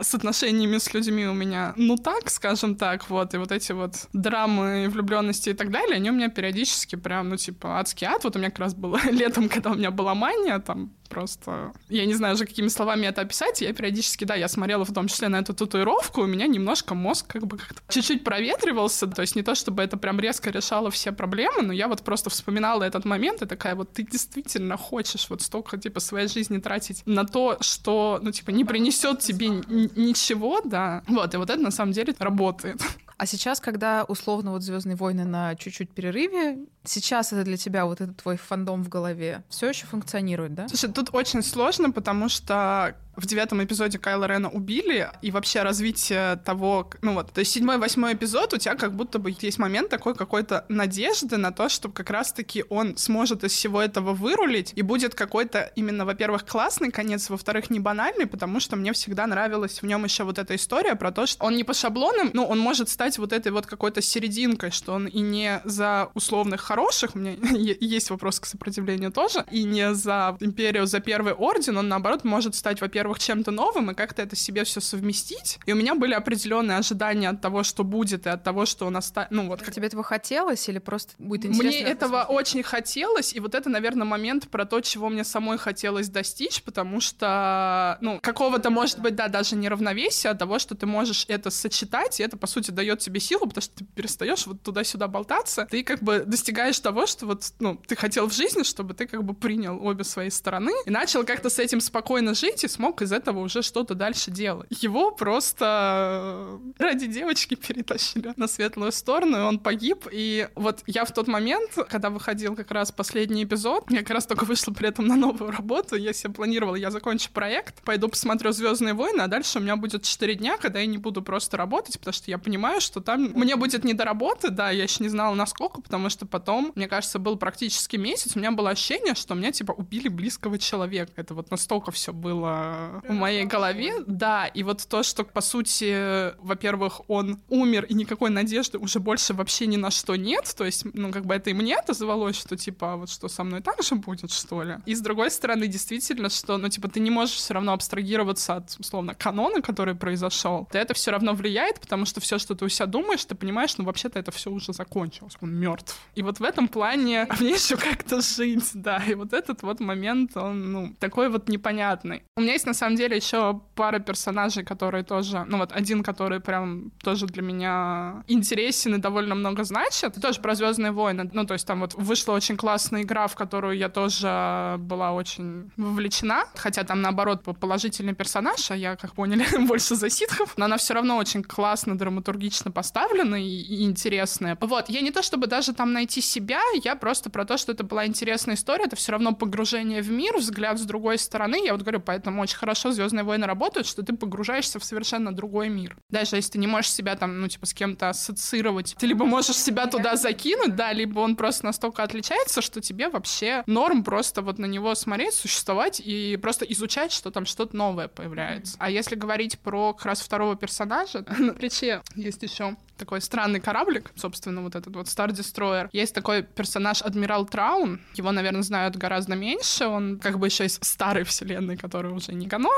с отношениями с людьми у меня, ну так, скажем так, вот, и вот эти вот драмы, влюбленности и так далее, они у меня периодически прям, ну, типа, адский ад. Вот у меня как раз было летом, когда у меня была мания, там, просто... Я не знаю уже, какими словами это описать. Я периодически, да, я смотрела в том числе на эту татуировку, у меня немножко мозг как бы как-то чуть-чуть проветривался. То есть не то, чтобы это прям резко решало все проблемы, но я вот просто вспоминала этот момент и такая вот, ты действительно хочешь вот столько, типа, своей жизни тратить на то, что, ну, типа, не принесет тебе н- ничего, да. Вот, и вот это на самом деле работает. А сейчас, когда условно вот «Звёздные войны» на чуть-чуть перерыве, сейчас это для тебя вот этот твой фандом в голове все еще функционирует, да? Слушай, тут очень сложно, потому что в девятом эпизоде Кайло Рена убили, и вообще развитие того... Ну вот, то есть седьмой, восьмой эпизод, у тебя как будто бы есть момент такой какой-то надежды на то, что как раз-таки он сможет из всего этого вырулить, и будет какой-то именно, во-первых, классный конец, во-вторых, не банальный, потому что мне всегда нравилась в нем еще вот эта история про то, что он не по шаблонам, но он может стать вот этой вот какой-то серединкой, что он и не за условных хороших, у меня есть вопрос к сопротивлению тоже, и не за империю, за первый орден, он, наоборот, может стать, во-первых, чем-то новым, и как-то это себе все совместить. И у меня были определенные ожидания от того, что будет, и от того, что у нас... Ну, вот, как... Тебе этого хотелось или просто будет интересно? Мне этого посмотреть? Очень хотелось, и вот это, наверное, момент про то, чего мне самой хотелось достичь, потому что, ну, какого-то, может быть, да, даже неравновесия от того, что ты можешь это сочетать, и это, по сути, дает тебе силу, потому что ты перестаешь вот туда-сюда болтаться, ты как бы достигаешь того, что вот, ну, ты хотел в жизни, чтобы ты как бы принял обе свои стороны и начал как-то с этим спокойно жить и смог из этого уже что-то дальше делать. Его просто ради девочки перетащили на светлую сторону, и он погиб. И вот я в тот момент, когда выходил как раз последний эпизод, я как раз только вышла при этом на новую работу, я себе планировала, я закончу проект, пойду посмотрю «Звездные войны», а дальше у меня будет четыре дня, когда я не буду просто работать, потому что я понимаю, что там мне будет не до работы, да, я еще не знала насколько, потому что потом, мне кажется, был практически месяц, у меня было ощущение, что меня, типа, убили близкого человека. Это вот настолько все было в моей голове, да, и вот то, что, по сути, во-первых, он умер, и никакой надежды уже больше вообще ни на что нет, то есть, ну, как бы это и мне отозвалось, что, типа, вот что со мной так же будет, что ли? И, с другой стороны, действительно, что, ну, типа, ты не можешь все равно абстрагироваться от, условно, канона, который произошел, ты это все равно влияет, потому что все, что ты у себя думаешь, ты понимаешь, ну, вообще-то это все уже закончилось, он мертв. И вот в этом плане мне еще как-то жить, да, и вот этот вот момент, он, ну, такой вот непонятный. У меня есть, на самом деле, еще пара персонажей, которые тоже... Ну вот один, который прям тоже для меня интересен и довольно много значит. Тоже про «Звездные войны». Ну то есть там вот вышла очень классная игра, в которую я тоже была очень вовлечена. Хотя там, наоборот, положительный персонаж, а я, как поняли, больше за ситхов. Но она все равно очень классно, драматургично поставлена и, и интересная. Вот. Я не то чтобы даже там найти себя, я просто про то, что это была интересная история. Это все равно погружение в мир, взгляд с другой стороны. Я вот говорю, поэтому очень хорошо «Звездные войны» работают, что ты погружаешься в совершенно другой мир. Даже если ты не можешь себя там, ну, типа, с кем-то ассоциировать, ты либо можешь себя туда закинуть, да, либо он просто настолько отличается, что тебе вообще норм просто вот на него смотреть, существовать и просто изучать, что там что-то новое появляется. А если говорить про как раз второго персонажа, на плече есть еще такой странный кораблик, собственно, вот этот вот Star Destroyer. Есть такой персонаж Адмирал Траун, его, наверное, знают гораздо меньше, он как бы еще из старой вселенной, которая уже не канон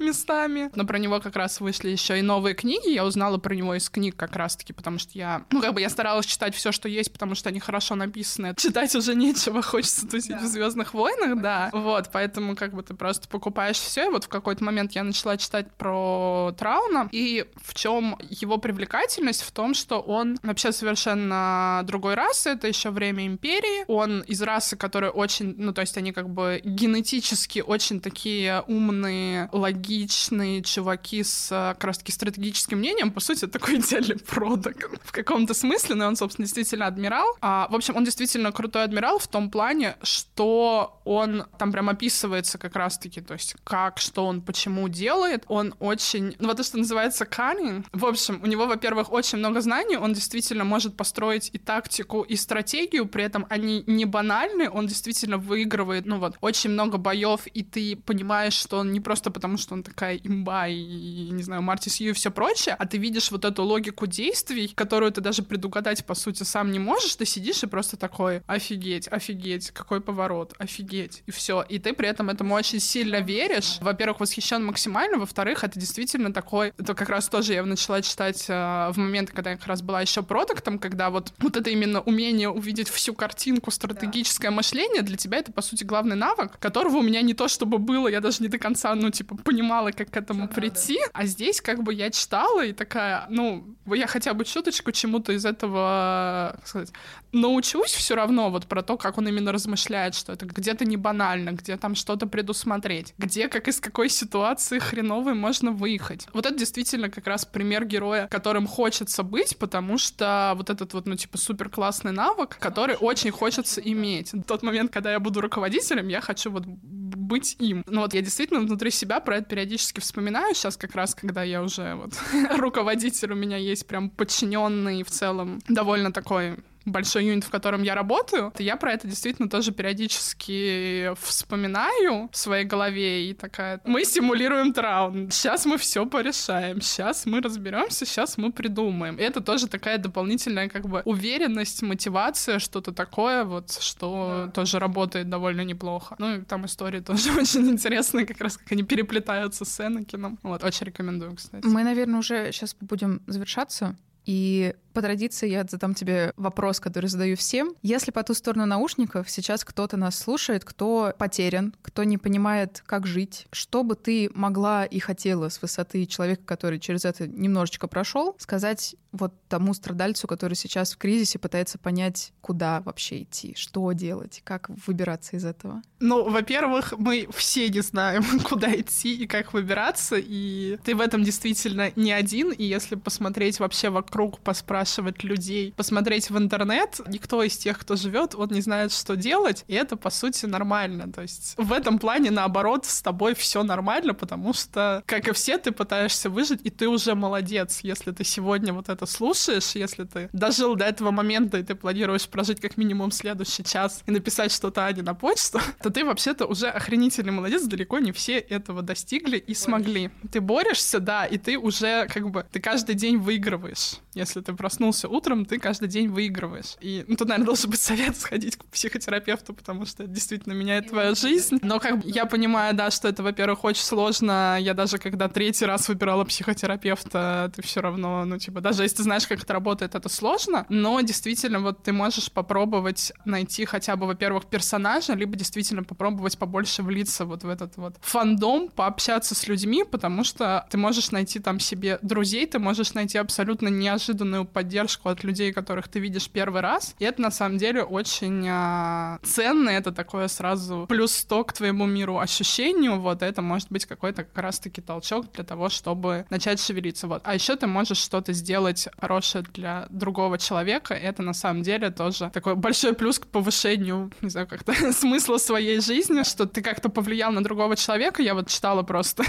местами, но про него как раз вышли еще и новые книги, я узнала про него из книг как раз-таки, потому что я, ну, как бы я старалась читать все, что есть, потому что они хорошо написаны, читать уже нечего, хочется тусить, да, в «Звездных войнах», да, вот, поэтому как бы ты просто покупаешь все, и вот в какой-то момент я начала читать про Трауна, и в чем его привлекательность, в том, что он вообще совершенно другой расы, это еще время империи, он из расы, которая очень, ну, то есть они как бы генетически очень такие умные, умные, логичные чуваки с как раз-таки стратегическим мнением. По сути, это такой идеальный продакт в каком-то смысле, но он, собственно, действительно адмирал. А, в общем, он действительно крутой адмирал в том плане, что он там прям описывается как раз-таки, то есть как, что он, почему делает. Он очень... Ну, вот то, что называется cunning. В общем, у него, во-первых, очень много знаний. Он действительно может построить и тактику, и стратегию. При этом они не банальны. Он действительно выигрывает, ну вот, очень много боев, и ты понимаешь, что он не просто потому, что он такая имба и, не знаю, Марти Сью и все прочее, а ты видишь вот эту логику действий, которую ты даже предугадать, по сути, сам не можешь. Ты сидишь и просто такой: офигеть, офигеть, какой поворот, офигеть, и все. И ты при этом этому очень сильно веришь. Во-первых, восхищен максимально. Во-вторых, это действительно такой... Это как раз тоже я начала читать э, в момент, когда я как раз была еще продактом, когда вот, вот это именно умение увидеть всю картинку, стратегическое да. мышление, для тебя это, по сути, главный навык, которого у меня не то чтобы было, я даже не до конца, ну, типа, понимала, как к этому что прийти, надо. А здесь как бы я читала и такая, ну, я хотя бы чуточку чему-то из этого, как сказать, научусь все равно вот про то, как он именно размышляет, что это где-то не банально, где там что-то предусмотреть, где, как из какой ситуации хреновой можно выехать. Вот это действительно как раз пример героя, которым хочется быть, потому что вот этот вот, ну, типа, супер-классный навык, который очень хочется иметь. В тот момент, когда я буду руководителем, я хочу вот быть им. Ну вот я действительно внутри себя про это периодически вспоминаю. Сейчас как раз, когда я уже вот руководитель, у меня есть прям подчиненный в целом довольно такой... большой юнит, в котором я работаю, то я про это действительно тоже периодически вспоминаю в своей голове и такая: мы симулируем Траун, сейчас мы все порешаем, сейчас мы разберемся, сейчас мы придумаем. И это тоже такая дополнительная как бы уверенность, мотивация, что-то такое вот, что да. тоже работает довольно неплохо. Ну и там истории тоже очень интересные, как раз как они переплетаются с Энакином. Вот, очень рекомендую, кстати. Мы, наверное, уже сейчас будем завершаться. И по традиции я задам тебе вопрос, который задаю всем. Если по ту сторону наушников сейчас кто-то нас слушает, кто потерян, кто не понимает, как жить, что бы ты могла и хотела с высоты человека, который через это немножечко прошел, сказать вот тому страдальцу, который сейчас в кризисе пытается понять, куда вообще идти, что делать, как выбираться из этого? Ну, во-первых, мы все не знаем, куда идти и как выбираться, и ты в этом действительно не один, и если посмотреть вообще вокруг, поспрашивать людей, посмотреть в интернет, никто из тех, кто живет, он не знает, что делать, и это, по сути, нормально. То есть в этом плане, наоборот, с тобой все нормально, потому что, как и все, ты пытаешься выжить, и ты уже молодец, если ты сегодня вот это слушаешь, если ты дожил до этого момента, и ты планируешь прожить как минимум следующий час и написать что-то Ане на почту, то ты вообще-то уже охренительный молодец, далеко не все этого достигли и смогли. Ты борешься, да, и ты уже как бы, ты каждый день выигрываешь. Если ты проснулся утром, ты каждый день выигрываешь. И ну, тут, наверное, должен быть совет сходить к психотерапевту, потому что это действительно меняет твою жизнь. Но как бы я понимаю, да, что это, во-первых, очень сложно. Я даже когда третий раз выбирала психотерапевта, ты все равно, ну типа, даже если ты знаешь, как это работает, это сложно, но действительно вот ты можешь попробовать найти хотя бы, во-первых, персонажа, либо действительно попробовать побольше влиться вот в этот вот фандом, пообщаться с людьми, потому что ты можешь найти там себе друзей, ты можешь найти абсолютно неожиданную поддержку от людей, которых ты видишь первый раз, и это на самом деле очень э, ценно, это такое сразу плюс сто к твоему миру ощущению, вот это может быть какой-то как раз-таки толчок для того, чтобы начать шевелиться, вот. А еще ты можешь что-то сделать хорошее для другого человека, это на самом деле тоже такой большой плюс к повышению, не знаю, как-то смысла своей жизни, что ты как-то повлиял на другого человека. Я вот читала просто,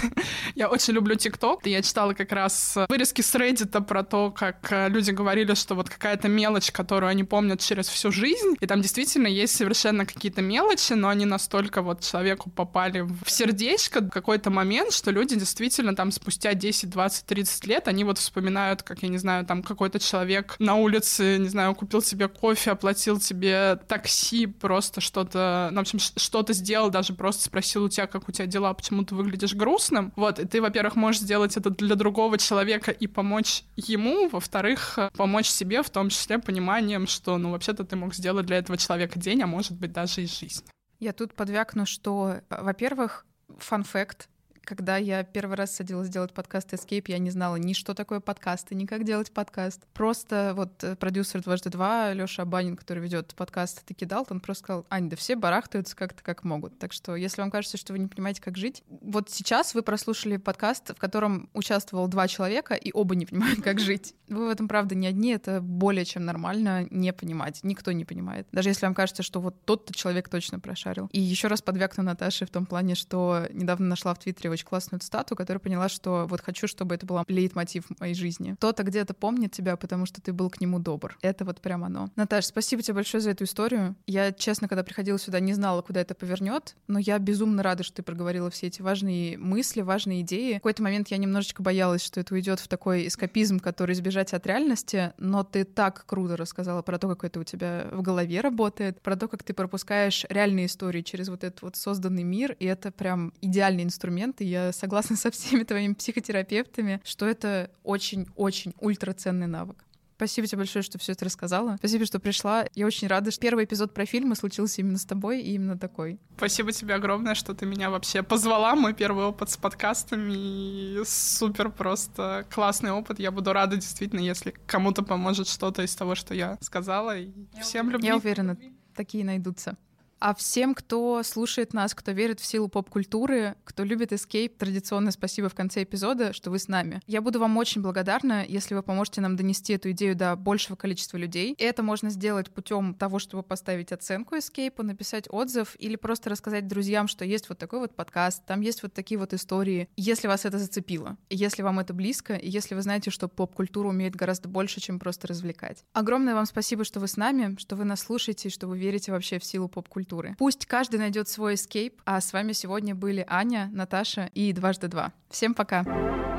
я очень люблю ТикТок, я читала как раз вырезки с Reddit про то, как люди говорили, что вот какая-то мелочь, которую они помнят через всю жизнь, и там действительно есть совершенно какие-то мелочи, но они настолько вот человеку попали в сердечко в какой-то момент, что люди действительно там спустя десять, двадцать, тридцать лет, они вот вспоминают, как, я не знаю, там какой-то человек на улице, не знаю, купил себе кофе, оплатил тебе такси, просто что-то, ну, в общем, что-то сделал, даже просто спросил у тебя, как у тебя дела, почему ты выглядишь грустным. Вот, и ты, во-первых, можешь сделать это для другого человека и помочь ему, во-вторых, помочь себе, в том числе пониманием, что, ну, вообще-то ты мог сделать для этого человека день, а может быть, даже и жизнь. Я тут подвякну, что, во-первых, фан-факт, Когда я первый раз садилась делать подкаст «Эскейп», я не знала ни что такое подкаст, и ни как делать подкаст. Просто вот продюсер «Дважды Два», Лёша Абанин, который ведет подкаст «Ты кидал», он просто сказал: «Ань, да все барахтаются как-то как могут». Так что, если вам кажется, что вы не понимаете, как жить, вот сейчас вы прослушали подкаст, в котором участвовал два человека, и оба не понимают, как жить. Вы в этом, правда, не одни, это более чем нормально не понимать. Никто не понимает. Даже если вам кажется, что вот тот-то человек точно прошарил. И еще раз подвякну Наташе в том плане, что недавно нашла в Твиттере очень классную цитату, которая поняла, что вот хочу, чтобы это был лейтмотив моей жизни. Кто-то где-то помнит тебя, потому что ты был к нему добр. Это вот прям оно. Наташа, спасибо тебе большое за эту историю. Я, честно, когда приходила сюда, не знала, куда это повернет, но я безумно рада, что ты проговорила все эти важные мысли, важные идеи. В какой-то момент я немножечко боялась, что это уйдет в такой эскапизм, который избежать от реальности, но ты так круто рассказала про то, как это у тебя в голове работает, про то, как ты пропускаешь реальные истории через вот этот вот созданный мир, и это прям идеальный инструмент, и я согласна со всеми твоими психотерапевтами, что это очень-очень ультраценный навык. Спасибо тебе большое, что все это рассказала. Спасибо, что пришла. Я очень рада, что первый эпизод про фильмы случился именно с тобой и именно такой. Спасибо тебе огромное, что ты меня вообще позвала. Мой первый опыт с подкастами. Супер просто классный опыт. Я буду рада, действительно, если кому-то поможет что-то из того, что я сказала. И я всем люблю. Я уверена, такие найдутся. А всем, кто слушает нас, кто верит в силу поп-культуры, кто любит эскейп, традиционное спасибо в конце эпизода, что вы с нами. Я буду вам очень благодарна, если вы поможете нам донести эту идею до большего количества людей. Это можно сделать путем того, чтобы поставить оценку эскейпу, написать отзыв или просто рассказать друзьям, что есть вот такой вот подкаст, там есть вот такие вот истории. Если вас это зацепило, если вам это близко, и если вы знаете, что поп-культура умеет гораздо больше, чем просто развлекать. Огромное вам спасибо, что вы с нами, что вы нас слушаете, что вы верите вообще в силу поп-культуры. Пусть каждый найдет свой эскейп, а с вами сегодня были Аня, Наташа и «Дважды два». Всем пока!